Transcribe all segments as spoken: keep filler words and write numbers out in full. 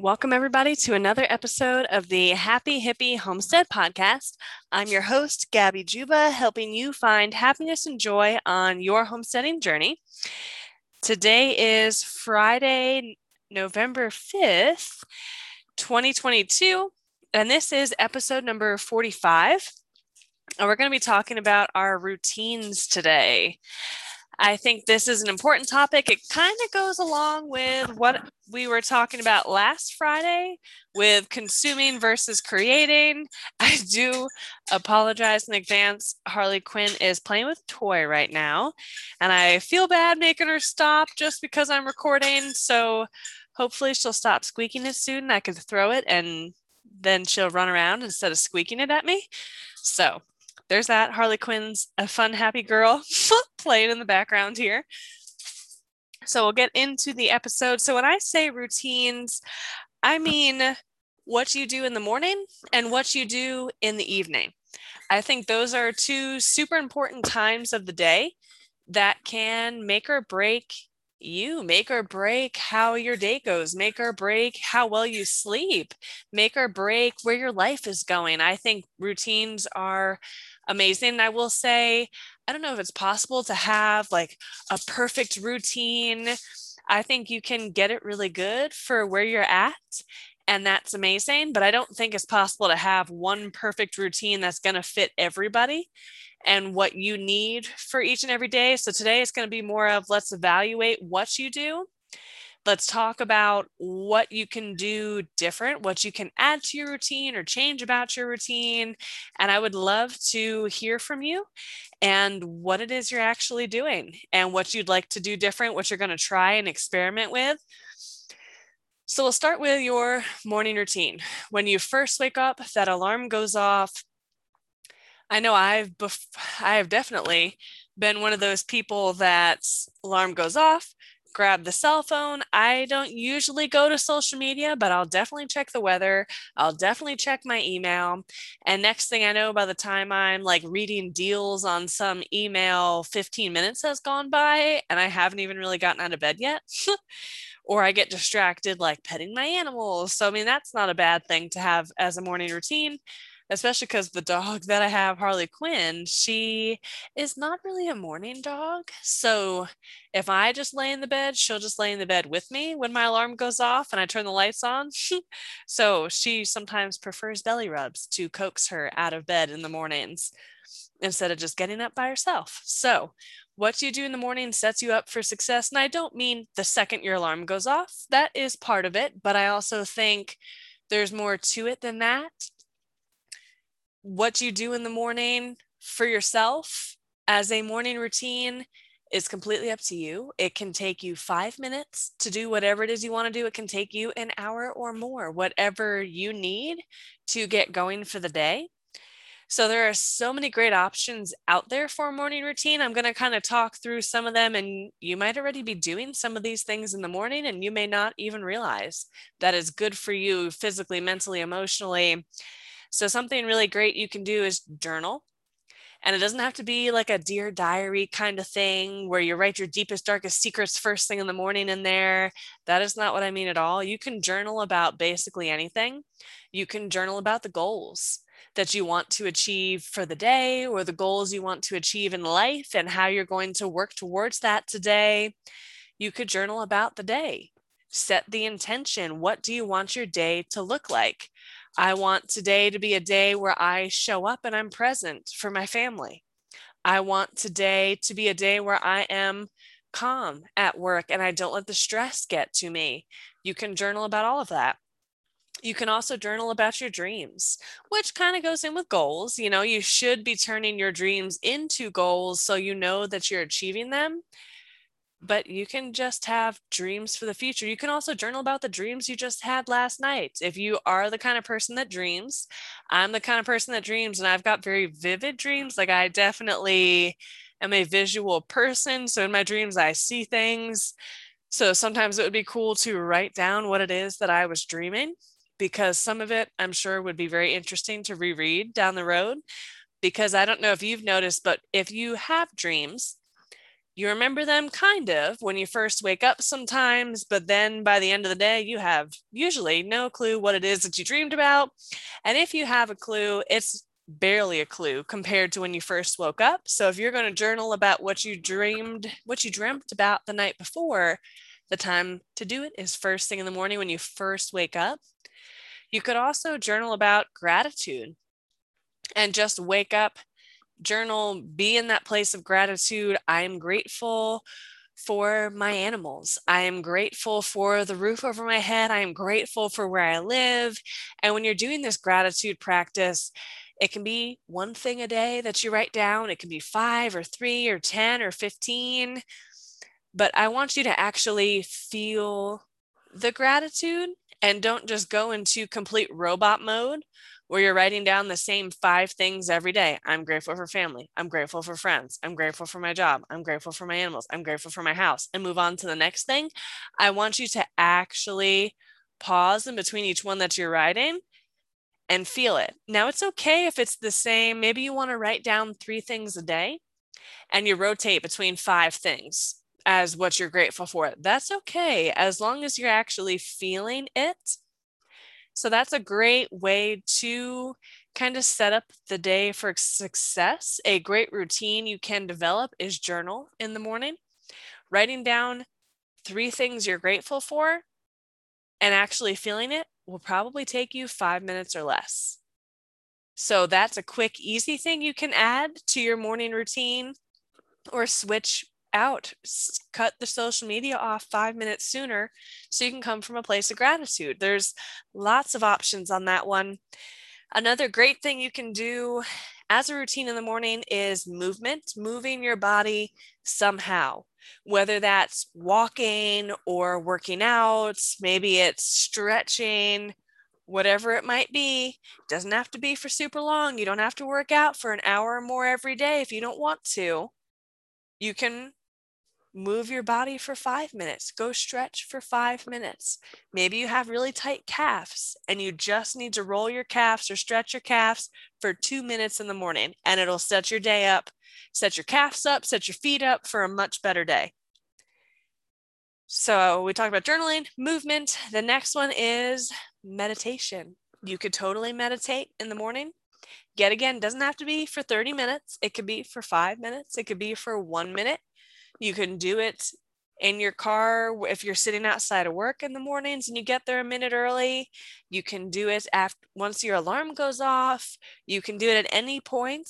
Welcome, everybody, to another episode of the Happy Hippie Homestead Podcast. I'm your host, Gabby Juba, helping you find happiness and joy on your homesteading journey. Today is Friday, November fifth, twenty twenty-two, and this is episode number forty-five. And we're going to be talking about our routines today. I think this is an important topic. It kind of goes along with what we were talking about last Friday with consuming versus creating. I do apologize in advance. Harley Quinn is playing with toy right now, and I feel bad making her stop just because I'm recording. So hopefully she'll stop squeaking it soon. I can throw it and then she'll run around instead of squeaking it at me. So there's that. Harley Quinn's a fun, happy girl playing in the background here. So we'll get into the episode. So when I say routines, I mean what you do in the morning and what you do in the evening. I think those are two super important times of the day that can make or break you, make or break how your day goes, make or break how well you sleep, make or break where your life is going. I think routines are amazing. I will say, I don't know if it's possible to have like a perfect routine. I think you can get it really good for where you're at, and that's amazing, but I don't think it's possible to have one perfect routine that's going to fit everybody and what you need for each and every day. So today it's going to be more of, let's evaluate what you do. Let's talk about what you can do different, what you can add to your routine or change about your routine. And I would love to hear from you and what it is you're actually doing and what you'd like to do different, what you're going to try and experiment with. So we'll start with your morning routine. When you first wake up, that alarm goes off. I know I've bef- I have definitely been one of those people that alarm goes off, grab the cell phone. I don't usually go to social media, but I'll definitely check the weather. I'll definitely check my email. And next thing I know, by the time I'm like reading deals on some email, fifteen minutes has gone by and I haven't even really gotten out of bed yet. Or I get distracted like petting my animals. So, I mean, that's not a bad thing to have as a morning routine, especially because the dog that I have, Harley Quinn, she is not really a morning dog. So if I just lay in the bed, she'll just lay in the bed with me when my alarm goes off and I turn the lights on. So she sometimes prefers belly rubs to coax her out of bed in the mornings instead of just getting up by herself. So what you do in the morning sets you up for success. And I don't mean the second your alarm goes off. That is part of it. But I also think there's more to it than that. What you do in the morning for yourself as a morning routine is completely up to you. It can take you five minutes to do whatever it is you want to do. It can take you an hour or more, whatever you need to get going for the day. So there are so many great options out there for a morning routine. I'm going to kind of talk through some of them, and you might already be doing some of these things in the morning and you may not even realize that is good for you physically, mentally, emotionally. So something really great you can do is journal. And it doesn't have to be like a Dear Diary kind of thing where you write your deepest, darkest secrets first thing in the morning in there. That is not what I mean at all. You can journal about basically anything. You can journal about the goals that you want to achieve for the day or the goals you want to achieve in life and how you're going to work towards that today. You could journal about the day. Set the intention. What do you want your day to look like? I want today to be a day where I show up and I'm present for my family. I want today to be a day where I am calm at work and I don't let the stress get to me. You can journal about all of that. You can also journal about your dreams, which kind of goes in with goals. You know, you should be turning your dreams into goals so you know that you're achieving them. But you can just have dreams for the future. You can also journal about the dreams you just had last night. If you are the kind of person that dreams, I'm the kind of person that dreams, and I've got very vivid dreams. Like, I definitely am a visual person. So in my dreams, I see things. So sometimes it would be cool to write down what it is that I was dreaming, because some of it I'm sure would be very interesting to reread down the road. Because I don't know if you've noticed, but if you have dreams, You remember them kind of when you first wake up sometimes, but then by the end of the day, you have usually no clue what it is that you dreamed about. And if you have a clue, it's barely a clue compared to when you first woke up. So if you're going to journal about what you dreamed, what you dreamt about the night before, the time to do it is first thing in the morning when you first wake up. You could also journal about gratitude and just wake up, journal, be in that place of gratitude. I am grateful for my animals. I am grateful for the roof over my head. I am grateful for where I live. And when you're doing this gratitude practice, it can be one thing a day that you write down. It can be five or three or ten or fifteen. But I want you to actually feel the gratitude and don't just go into complete robot mode where you're writing down the same five things every day. I'm grateful for family. I'm grateful for friends. I'm grateful for my job. I'm grateful for my animals. I'm grateful for my house, and move on to the next thing. I want you to actually pause in between each one that you're writing and feel it. Now, it's okay if it's the same. Maybe you want to write down three things a day and you rotate between five things as what you're grateful for. That's okay, as long as you're actually feeling it. So that's a great way to kind of set up the day for success. A great routine you can develop is journal in the morning, writing down three things you're grateful for and actually feeling it will probably take you five minutes or less. So that's a quick, easy thing you can add to your morning routine, or switch out, cut the social media off five minutes sooner so you can come from a place of gratitude. There's lots of options on that one. Another great thing you can do as a routine in the morning is movement, moving your body somehow, whether that's walking or working out, maybe it's stretching, whatever it might be. It doesn't have to be for super long. You don't have to work out for an hour or more every day if you don't want to. You can move your body for five minutes, go stretch for five minutes. Maybe you have really tight calves and you just need to roll your calves or stretch your calves for two minutes in the morning, and it'll set your day up, set your calves up, set your feet up for a much better day. So we talked about journaling, movement. The next one is meditation. You could totally meditate in the morning. Yet again, doesn't have to be for thirty minutes. It could be for five minutes. It could be for one minute. You can do it in your car if you're sitting outside of work in the mornings and you get there a minute early. You can do it after, once your alarm goes off. You can do it at any point.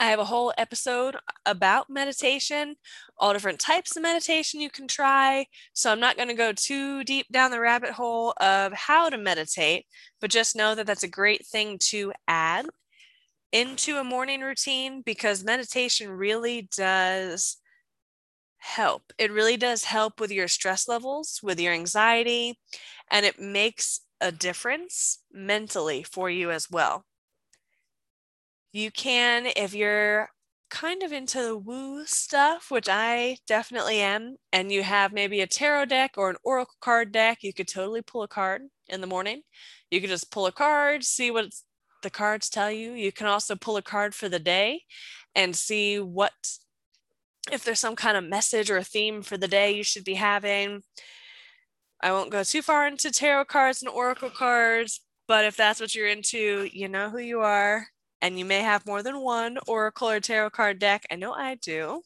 I have a whole episode about meditation, all different types of meditation you can try. So I'm not going to go too deep down the rabbit hole of how to meditate, but just know that that's a great thing to add into a morning routine, because meditation really does help. It really does help with your stress levels, with your anxiety, and it makes a difference mentally for you as well. You can, if you're kind of into the woo stuff, which I definitely am, and you have maybe a tarot deck or an oracle card deck, you could totally pull a card in the morning. You could just pull a card, see what the cards tell you. You can also pull a card for the day and see what, if there's some kind of message or a theme for the day you should be having. I won't go too far into tarot cards and oracle cards, but if that's what you're into, you know who you are, and you may have more than one oracle or tarot card deck. I know I do.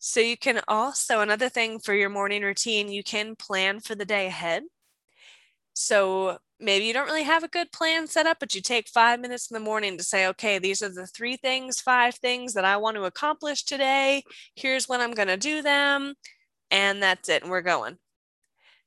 So you can also, another thing for your morning routine, you can plan for the day ahead. So maybe you don't really have a good plan set up, but you take five minutes in the morning to say, okay, these are the three things, five things that I want to accomplish today. Here's when I'm going to do them. And that's it. And we're going.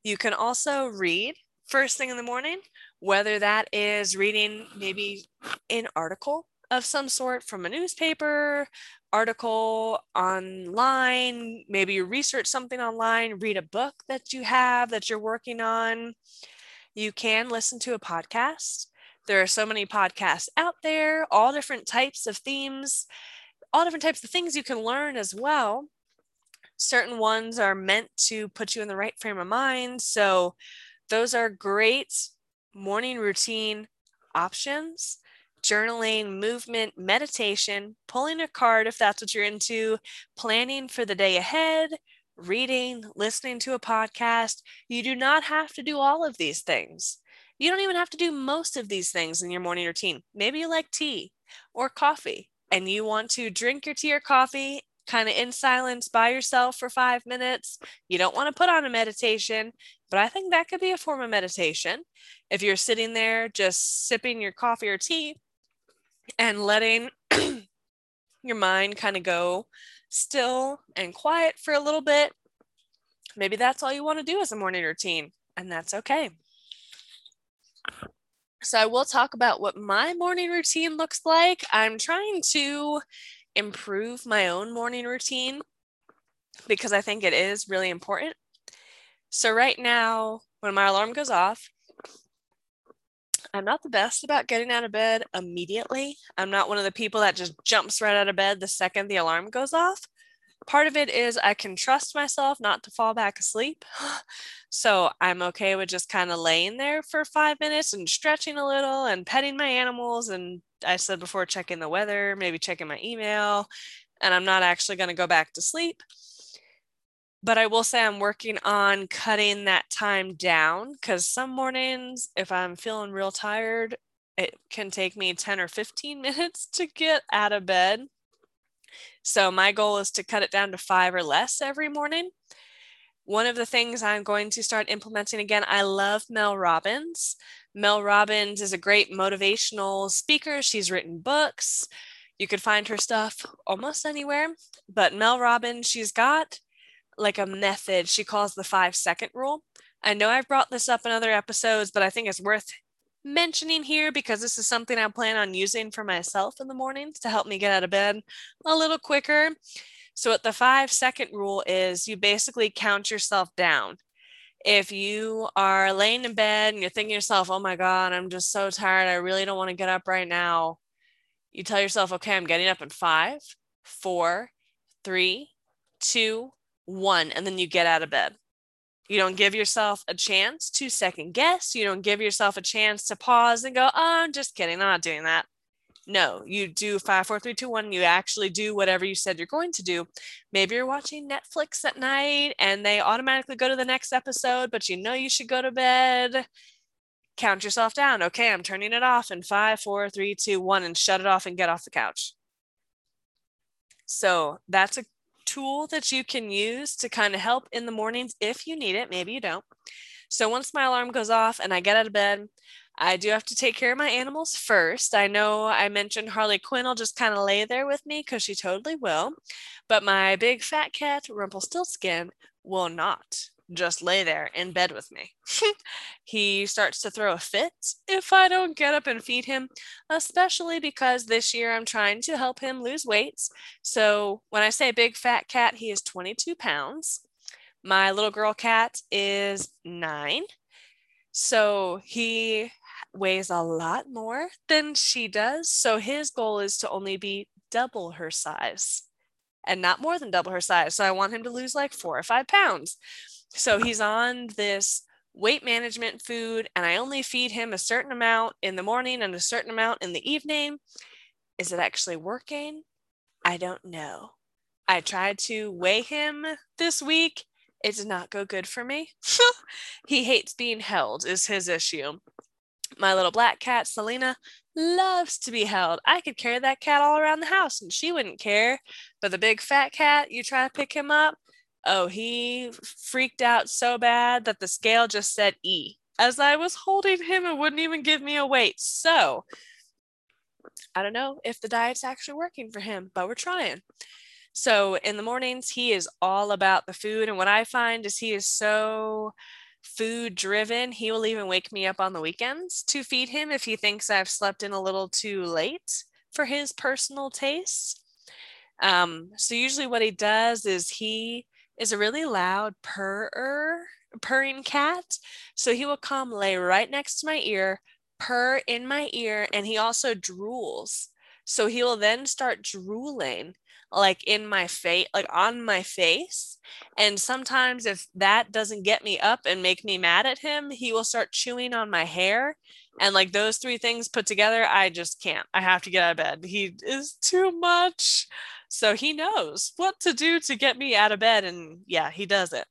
You can also read first thing in the morning, whether that is reading maybe an article of some sort from a newspaper, article online, maybe you research something online, read a book that you have that you're working on. You can listen to a podcast. There are so many podcasts out there, all different types of themes, all different types of things you can learn as well. Certain ones are meant to put you in the right frame of mind. So those are great morning routine options journaling, movement, meditation, pulling a card if that's what you're into, planning for the day ahead, reading, listening to a podcast. You do not have to do all of these things. You don't even have to do most of these things in your morning routine. Maybe you like tea or coffee and you want to drink your tea or coffee kind of in silence by yourself for five minutes. You don't want to put on a meditation, but I think that could be a form of meditation. If you're sitting there just sipping your coffee or tea and letting your mind kind of go still and quiet for a little bit, maybe that's all you want to do as a morning routine, and that's okay. So I will talk about what my morning routine looks like. I'm trying to improve my own morning routine because I think it is really important. So right now, when my alarm goes off, I'm not the best about getting out of bed immediately. I'm not one of the people that just jumps right out of bed the second the alarm goes off. Part of it is I can trust myself not to fall back asleep. So I'm okay with just kind of laying there for five minutes and stretching a little and petting my animals. And I said before, checking the weather, maybe checking my email, and I'm not actually going to go back to sleep. But I will say I'm working on cutting that time down, because some mornings, if I'm feeling real tired, it can take me ten or fifteen minutes to get out of bed. So my goal is to cut it down to five or less every morning. One of the things I'm going to start implementing again, I love Mel Robbins. Mel Robbins is a great motivational speaker. She's written books. You could find her stuff almost anywhere. But Mel Robbins, she's got like a method she calls the five second rule. I know I've brought this up in other episodes, but I think it's worth mentioning here because this is something I plan on using for myself in the mornings to help me get out of bed a little quicker. So what the five second rule is, you basically count yourself down. If you are laying in bed and you're thinking to yourself, oh my God, I'm just so tired, I really don't want to get up right now. You tell yourself, okay, I'm getting up in five, four, three, two, one, and then you get out of bed. You don't give yourself a chance to second guess. You don't give yourself a chance to pause and go, oh, I'm just kidding, I'm not doing that. No, you do five, four, three, two, one. You actually do whatever you said you're going to do. Maybe you're watching Netflix at night and they automatically go to the next episode, but you know you should go to bed. Count yourself down. Okay, I'm turning it off in five, four, three, two, one, and shut it off and get off the couch. So that's a tool that you can use to kind of help in the mornings if you need it. Maybe you don't. So once my alarm goes off and I get out of bed, I do have to take care of my animals first. I know I mentioned Harley Quinn will just kind of lay there with me because she totally will. But my big fat cat, Rumpelstiltskin, will not just lay there in bed with me. He starts to throw a fit if I don't get up and feed him, especially because this year I'm trying to help him lose weight. So when I say big fat cat, he is twenty-two pounds. My little girl cat is nine. So he weighs a lot more than she does. So his goal is to only be double her size and not more than double her size. So I want him to lose like four or five pounds. So he's on this weight management food, and I only feed him a certain amount in the morning and a certain amount in the evening. Is it actually working? I don't know. I tried to weigh him this week. It did not go good for me. He hates being held is his issue. My little black cat, Selena, loves to be held. I could carry that cat all around the house and she wouldn't care. But the big fat cat, you try to pick him up. Oh, he freaked out so bad that the scale just said E. As I was holding him, it wouldn't even give me a weight. So I don't know if the diet's actually working for him, but we're trying. So in the mornings, he is all about the food. And what I find is he is so food driven. He will even wake me up on the weekends to feed him if he thinks I've slept in a little too late for his personal tastes. Um, so usually what he does is he is a really loud purr, purring cat. So he will come lay right next to my ear, purr in my ear, and he also drools. So he will then start drooling like in my face, like on my face. And sometimes if that doesn't get me up and make me mad at him, he will start chewing on my hair. And like those three things put together, I just can't. I have to get out of bed. He is too much. So he knows what to do to get me out of bed. And yeah, he does it.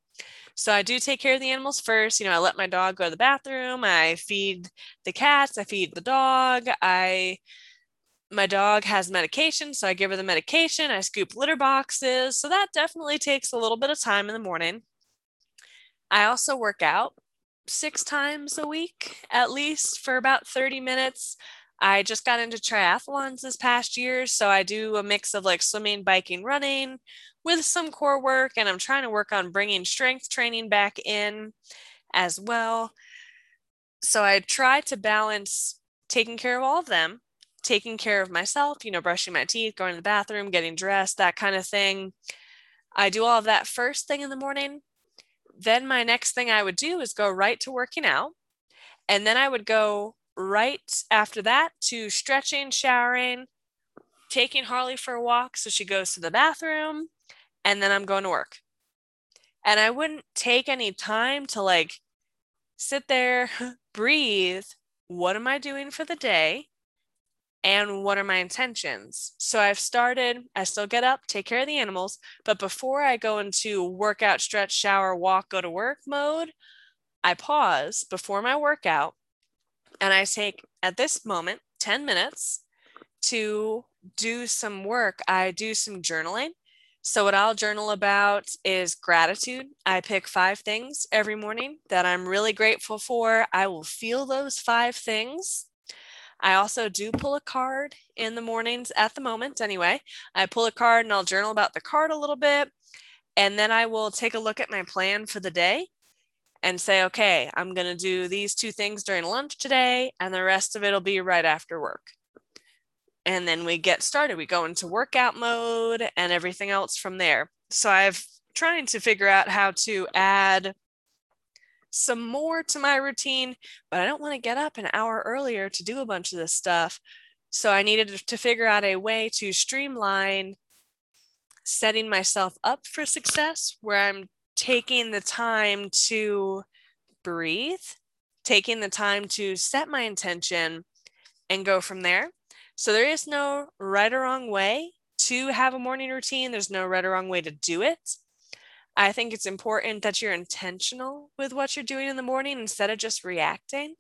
So I do take care of the animals first. You know, I let my dog go to the bathroom. I feed the cats. I feed the dog. I, my dog has medication. So I give her the medication. I scoop litter boxes. So that definitely takes a little bit of time in the morning. I also work out six times a week, at least for about thirty minutes. I just got into triathlons this past year. So I do a mix of like swimming, biking, running, with some core work, and I'm trying to work on bringing strength training back in as well. So I try to balance taking care of all of them, taking care of myself, you know, brushing my teeth, going to the bathroom, getting dressed, that kind of thing. I do all of that first thing in the morning. Then my next thing I would do is go right to working out. And then I would go right after that to stretching, showering, taking Harley for a walk so she goes to the bathroom, and then I'm going to work. And I wouldn't take any time to like sit there, breathe. What am I doing for the day? And what are my intentions? So I've started, I still get up, take care of the animals, but before I go into workout, stretch, shower, walk, go to work mode, I pause before my workout and I take, at this moment, ten minutes to do some work. I do some journaling. So what I'll journal about is gratitude. I pick five things every morning that I'm really grateful for. I will feel those five things. I also do pull a card in the mornings at the moment. Anyway, I pull a card and I'll journal about the card a little bit. And then I will take a look at my plan for the day and say, okay, I'm going to do these two things during lunch today, and the rest of it will be right after work. And then we get started. We go into workout mode and everything else from there. So I've trying to figure out how to add some more to my routine, but I don't want to get up an hour earlier to do a bunch of this stuff. So I needed to figure out a way to streamline setting myself up for success, where I'm taking the time to breathe, taking the time to set my intention and go from there. So there is no right or wrong way to have a morning routine. There's no right or wrong way to do it. I think it's important that you're intentional with what you're doing in the morning instead of just reacting,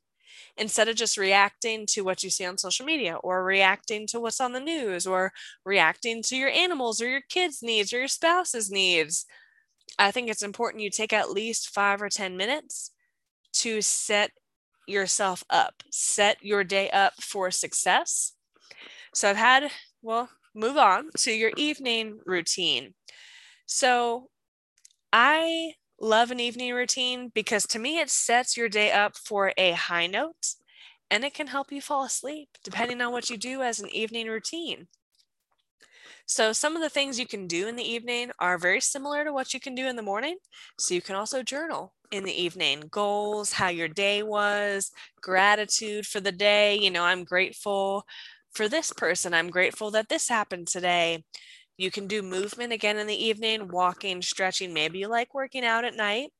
instead of just reacting to what you see on social media, or reacting to what's on the news, or reacting to your animals or your kids' needs or your spouse's needs. I think it's important you take at least five or ten minutes to set yourself up, set your day up for success. So I've had, well, move on to your evening routine. So I love an evening routine because to me, it sets your day up for a high note, and it can help you fall asleep depending on what you do as an evening routine. So some of the things you can do in the evening are very similar to what you can do in the morning. So you can also journal in the evening, goals, how your day was, gratitude for the day. You know, I'm grateful for this person, I'm grateful that this happened today. You can do movement again in the evening, walking, stretching. Maybe you like working out at night.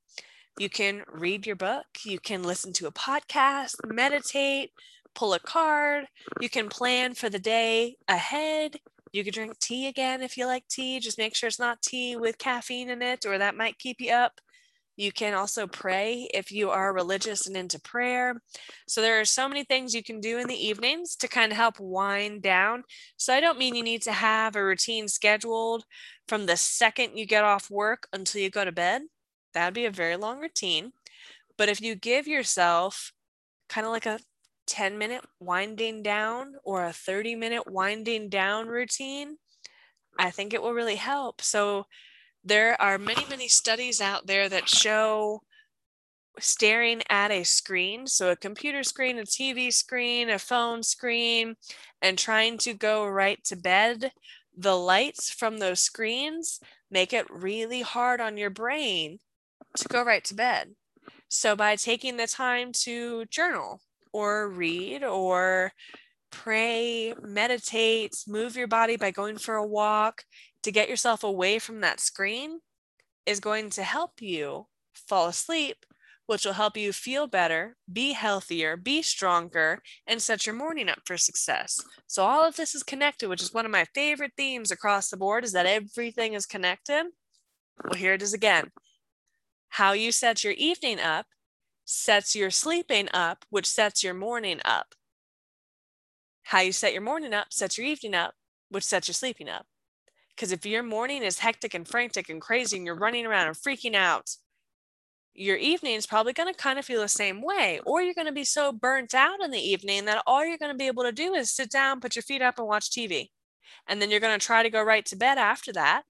You can read your book. You can listen to a podcast, meditate, pull a card. You can plan for the day ahead. You can drink tea again if you like tea. Just make sure it's not tea with caffeine in it, or that might keep you up. You can also pray if you are religious and into prayer. So there are so many things you can do in the evenings to kind of help wind down. So I don't mean you need to have a routine scheduled from the second you get off work until you go to bed. That'd be a very long routine. But if you give yourself kind of like a ten minute winding down or a thirty minute winding down routine, I think it will really help. So there are many, many studies out there that show staring at a screen, so a computer screen, a T V screen, a phone screen, and trying to go right to bed, the lights from those screens make it really hard on your brain to go right to bed. So by taking the time to journal or read or pray, meditate, move your body by going for a walk, to get yourself away from that screen is going to help you fall asleep, which will help you feel better, be healthier, be stronger, and set your morning up for success. So all of this is connected, which is one of my favorite themes across the board, is that everything is connected. Well, here it is again. How you set your evening up sets your sleeping up, which sets your morning up. How you set your morning up sets your evening up, which sets your sleeping up. Because if your morning is hectic and frantic and crazy and you're running around and freaking out, your evening is probably going to kind of feel the same way, or you're going to be so burnt out in the evening that all you're going to be able to do is sit down, put your feet up, and watch T V. And then you're going to try to go right to bed after that,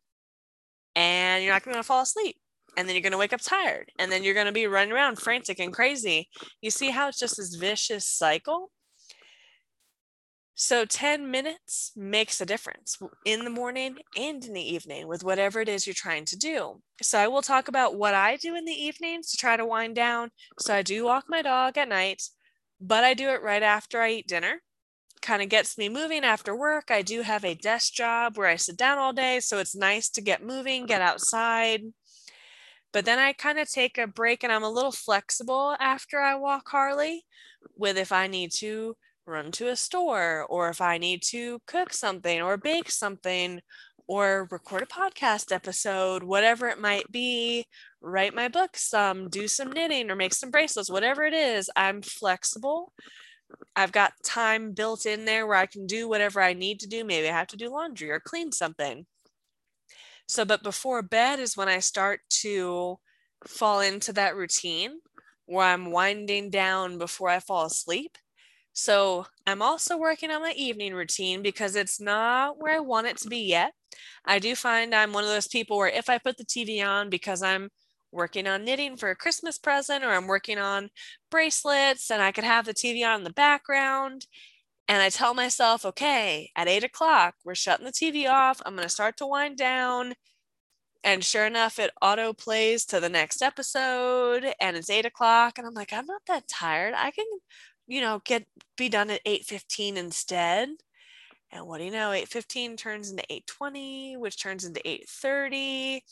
and you're not going to fall asleep. And then you're going to wake up tired, and then you're going to be running around frantic and crazy. You see how it's just this vicious cycle? So ten minutes makes a difference in the morning and in the evening with whatever it is you're trying to do. So I will talk about what I do in the evenings to try to wind down. So I do walk my dog at night, but I do it right after I eat dinner. Kind of gets me moving after work. I do have a desk job where I sit down all day, so it's nice to get moving, get outside. But then I kind of take a break, and I'm a little flexible after I walk Harley with if I need to run to a store, or if I need to cook something or bake something or record a podcast episode, whatever it might be, write my book some, do some knitting or make some bracelets, whatever it is, I'm flexible. I've got time built in there where I can do whatever I need to do. Maybe I have to do laundry or clean something. So, but before bed is when I start to fall into that routine where I'm winding down before I fall asleep. So I'm also working on my evening routine because it's not where I want it to be yet. I do find I'm one of those people where if I put the T V on because I'm working on knitting for a Christmas present, or I'm working on bracelets, and I could have the T V on in the background, and I tell myself, okay, at eight o'clock, we're shutting the T V off. I'm going to start to wind down. And sure enough, it auto plays to the next episode, and it's eight o'clock. And I'm like, I'm not that tired. I can, you know, get be done at eight fifteen instead. And what do you know, eight fifteen turns into eight twenty, which turns into eight thirty.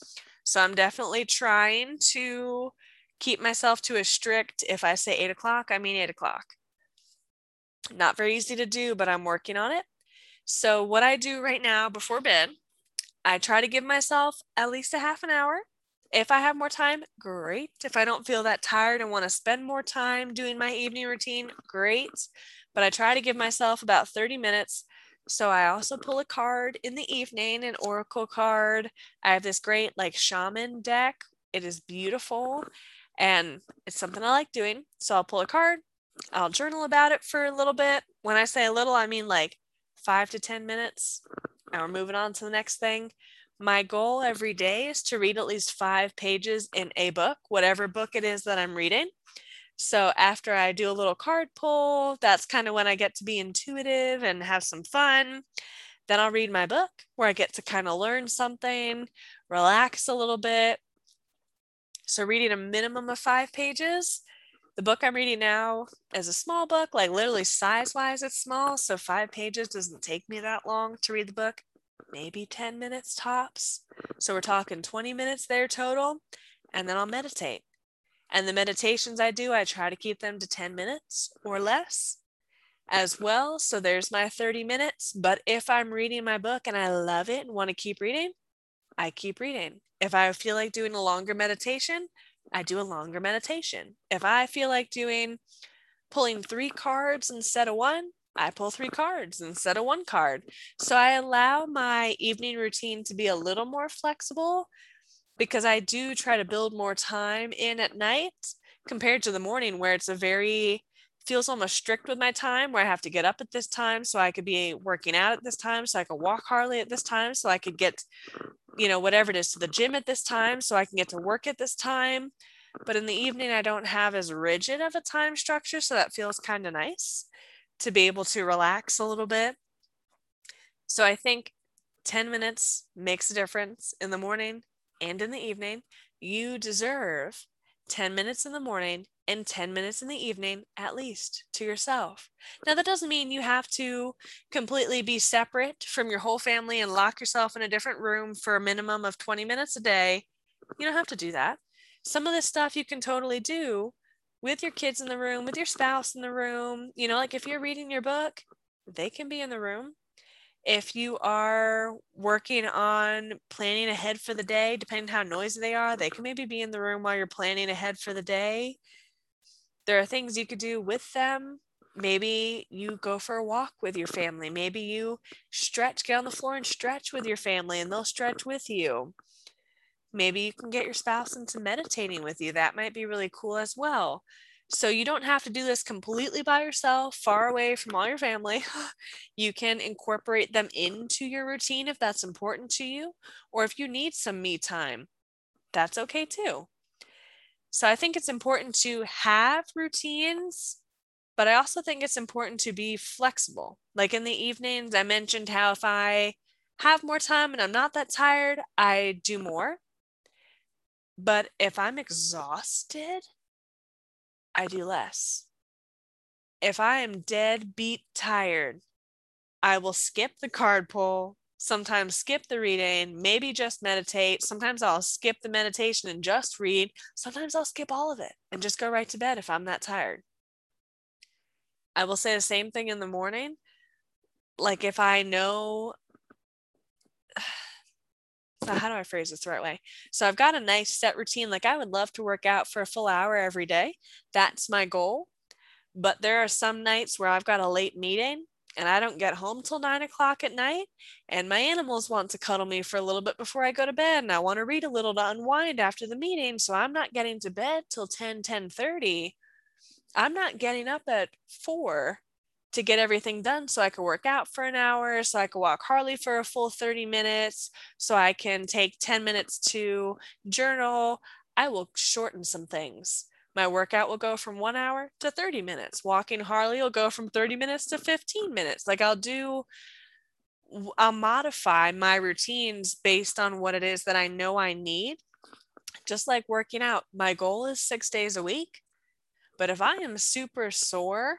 So I'm definitely trying to keep myself to a strict, if I say eight o'clock, I mean eight o'clock. Not very easy to do, but I'm working on it. So what I do right now before bed, I try to give myself at least a half an hour. If I have more time, great. If I don't feel that tired and want to spend more time doing my evening routine, great. But I try to give myself about thirty minutes. So I also pull a card in the evening, an oracle card. I have this great like shaman deck. It is beautiful, and it's something I like doing. So I'll pull a card. I'll journal about it for a little bit. When I say a little, I mean like five to ten minutes, and we're moving on to the next thing. My goal every day is to read at least five pages in a book, whatever book it is that I'm reading. So after I do a little card pull, that's kind of when I get to be intuitive and have some fun. Then I'll read my book where I get to kind of learn something, relax a little bit. So reading a minimum of five pages. The book I'm reading now is a small book, like literally size-wise it's small. So five pages doesn't take me that long to read the book. Maybe ten minutes tops. So we're talking twenty minutes there total. And then I'll meditate. And the meditations I do, I try to keep them to ten minutes or less as well. So there's my thirty minutes. But if I'm reading my book and I love it and want to keep reading, I keep reading. If I feel like doing a longer meditation, I do a longer meditation. If I feel like doing pulling three cards instead of one, I pull three cards instead of one card. So I allow my evening routine to be a little more flexible because I do try to build more time in at night compared to the morning where it's a very, feels almost strict with my time where I have to get up at this time so I could be working out at this time, so I could walk Harley at this time, so I could get, you know, whatever it is to the gym at this time, so I can get to work at this time. But in the evening, I don't have as rigid of a time structure. So that feels kind of nice to be able to relax a little bit. So I think ten minutes makes a difference in the morning and in the evening. You deserve ten minutes in the morning and ten minutes in the evening, at least, to yourself. Now, that doesn't mean you have to completely be separate from your whole family and lock yourself in a different room for a minimum of twenty minutes a day. You don't have to do that. Some of this stuff you can totally do with your kids in the room, with your spouse in the room. You know, like if you're reading your book, they can be in the room. If you are working on planning ahead for the day, depending on how noisy they are, they can maybe be in the room while you're planning ahead for the day. There are things you could do with them. Maybe you go for a walk with your family. Maybe you stretch, get on the floor and stretch with your family, and they'll stretch with you. Maybe you can get your spouse into meditating with you. That might be really cool as well. So you don't have to do this completely by yourself, far away from all your family. You can incorporate them into your routine if that's important to you, or if you need some me time, that's okay too. So I think it's important to have routines, but I also think it's important to be flexible. Like in the evenings, I mentioned how if I have more time and I'm not that tired, I do more. But if I'm exhausted, I do less. If I am dead beat tired, I will skip the card pull, sometimes skip the reading, maybe just meditate. Sometimes I'll skip the meditation and just read. Sometimes I'll skip all of it and just go right to bed if I'm that tired. I will say the same thing in the morning. Like if I know, so how do I phrase this the right way? So I've got a nice set routine. Like I would love to work out for a full hour every day. That's my goal. But there are some nights where I've got a late meeting and I don't get home till nine o'clock at night. And my animals want to cuddle me for a little bit before I go to bed. And I want to read a little to unwind after the meeting. So I'm not getting to bed till ten, ten thirty. I'm not getting up at four to get everything done so I could work out for an hour, so I could walk Harley for a full thirty minutes, so I can take ten minutes to journal. I will shorten some things. My workout will go from one hour to thirty minutes. Walking Harley will go from thirty minutes to fifteen minutes. Like I'll do, I'll modify my routines based on what it is that I know I need. Just like working out, my goal is six days a week. But if I am super sore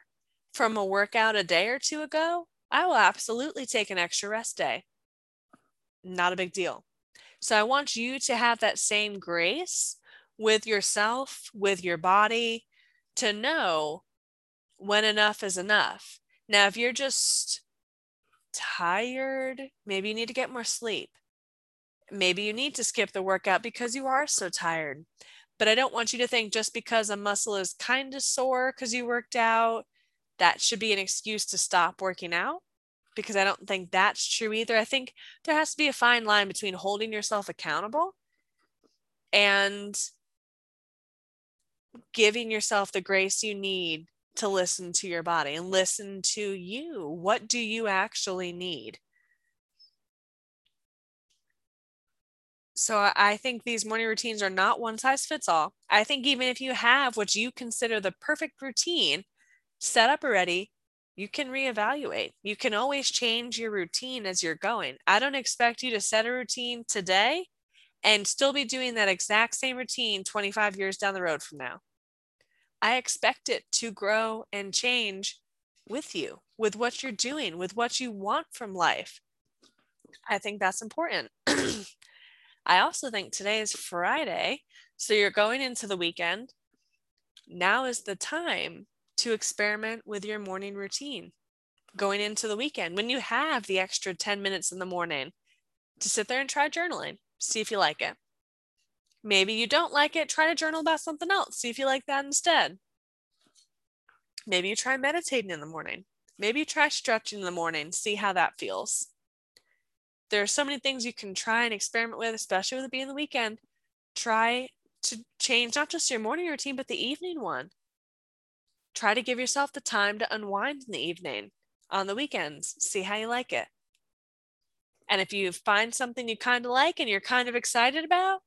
from a workout a day or two ago, I will absolutely take an extra rest day. Not a big deal. So I want you to have that same grace with yourself, with your body, to know when enough is enough. Now, if you're just tired, maybe you need to get more sleep. Maybe you need to skip the workout because you are so tired. But I don't want you to think just because a muscle is kind of sore because you worked out, that should be an excuse to stop working out, because I don't think that's true either. I think there has to be a fine line between holding yourself accountable and giving yourself the grace you need to listen to your body and listen to you. What do you actually need? So I think these morning routines are not one size fits all. I think even if you have what you consider the perfect routine set up already, you can reevaluate. You can always change your routine as you're going. I don't expect you to set a routine today and still be doing that exact same routine twenty-five years down the road from now. I expect it to grow and change with you, with what you're doing, with what you want from life. I think that's important. I also think today is Friday, so you're going into the weekend. Now is the time to experiment with your morning routine going into the weekend. When you have the extra ten minutes in the morning, to sit there and try journaling, see if you like it. Maybe you don't like it, try to journal about something else, see if you like that instead. Maybe you try meditating in the morning. Maybe you try stretching in the morning, see how that feels. There are so many things you can try and experiment with, especially with it being the weekend. Try to change not just your morning routine, but the evening one. Try to give yourself the time to unwind in the evening, on the weekends, see how you like it. And if you find something you kind of like and you're kind of excited about,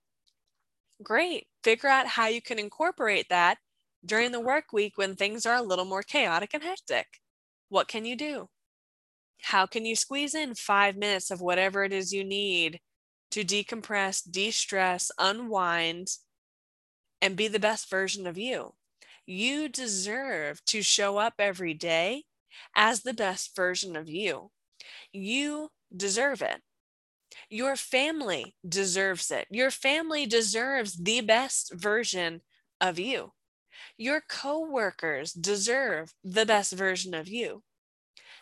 great. Figure out how you can incorporate that during the work week when things are a little more chaotic and hectic. What can you do? How can you squeeze in five minutes of whatever it is you need to decompress, de-stress, unwind, and be the best version of you. You deserve to show up every day as the best version of you. You deserve it. Your family deserves it. Your family deserves the best version of you. Your coworkers deserve the best version of you.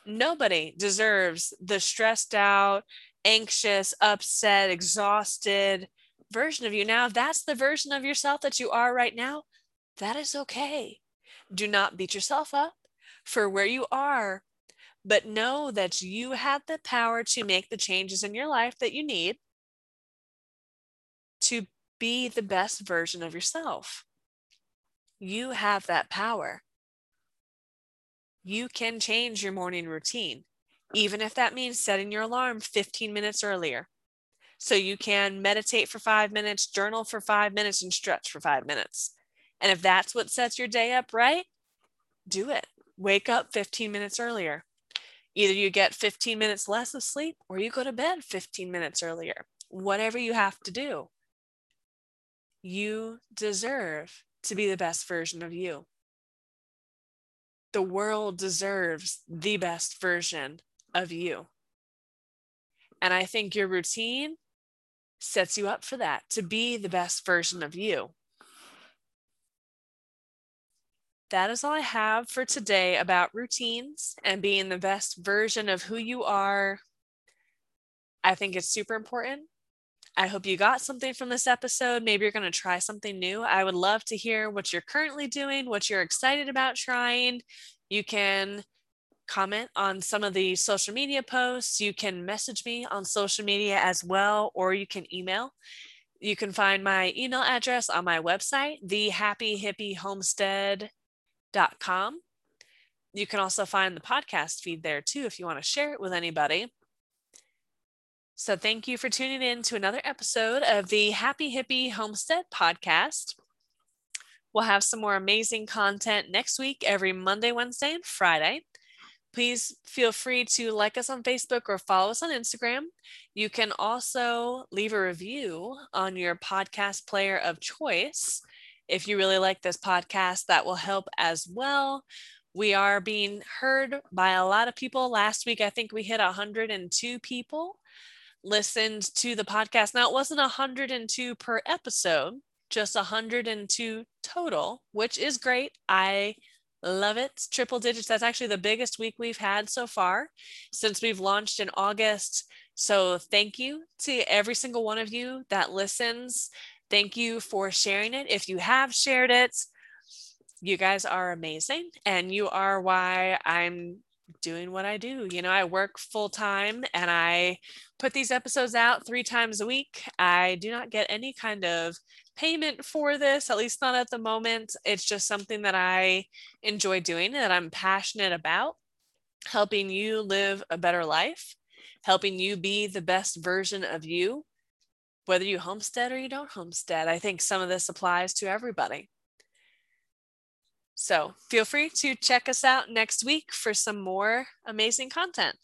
Nobody deserves the stressed out, anxious, upset, exhausted version of you. Now, if that's the version of yourself that you are right now, that is okay. Do not beat yourself up for where you are, but know that you have the power to make the changes in your life that you need to be the best version of yourself. You have that power. You can change your morning routine, even if that means setting your alarm fifteen minutes earlier. So you can meditate for five minutes, journal for five minutes, and stretch for five minutes. And if that's what sets your day up right, do it. Wake up fifteen minutes earlier. Either you get fifteen minutes less of sleep or you go to bed fifteen minutes earlier. Whatever you have to do, you deserve to be the best version of you. The world deserves the best version of you. And I think your routine sets you up for that, to be the best version of you. That is all I have for today about routines and being the best version of who you are. I think it's super important. I hope you got something from this episode. Maybe you're going to try something new. I would love to hear what you're currently doing, what you're excited about trying. You can comment on some of the social media posts. You can message me on social media as well, or you can email. You can find my email address on my website, the Happy Hippie Homestead Dot com. You can also find the podcast feed there too if you want to share it with anybody. So thank you for tuning in to another episode of the Happy Hippie Homestead Podcast. We'll have some more amazing content next week, every Monday, Wednesday, and Friday. Please feel free to like us on Facebook or follow us on Instagram. You can also leave a review on your podcast player of choice. If you really like this podcast, that will help as well. We are being heard by a lot of people. Last week, I think we hit one hundred two people listened to the podcast. Now, it wasn't one hundred two per episode, just one hundred two total, which is great. I love it. It's triple digits. That's actually the biggest week we've had so far since we've launched in August. So thank you to every single one of you that listens. Thank you for sharing it. If you have shared it, you guys are amazing, and you are why I'm doing what I do. You know, I work full time and I put these episodes out three times a week. I do not get any kind of payment for this, at least not at the moment. It's just something that I enjoy doing, that I'm passionate about, helping you live a better life, helping you be the best version of you. Whether you homestead or you don't homestead, I think some of this applies to everybody. So feel free to check us out next week for some more amazing content.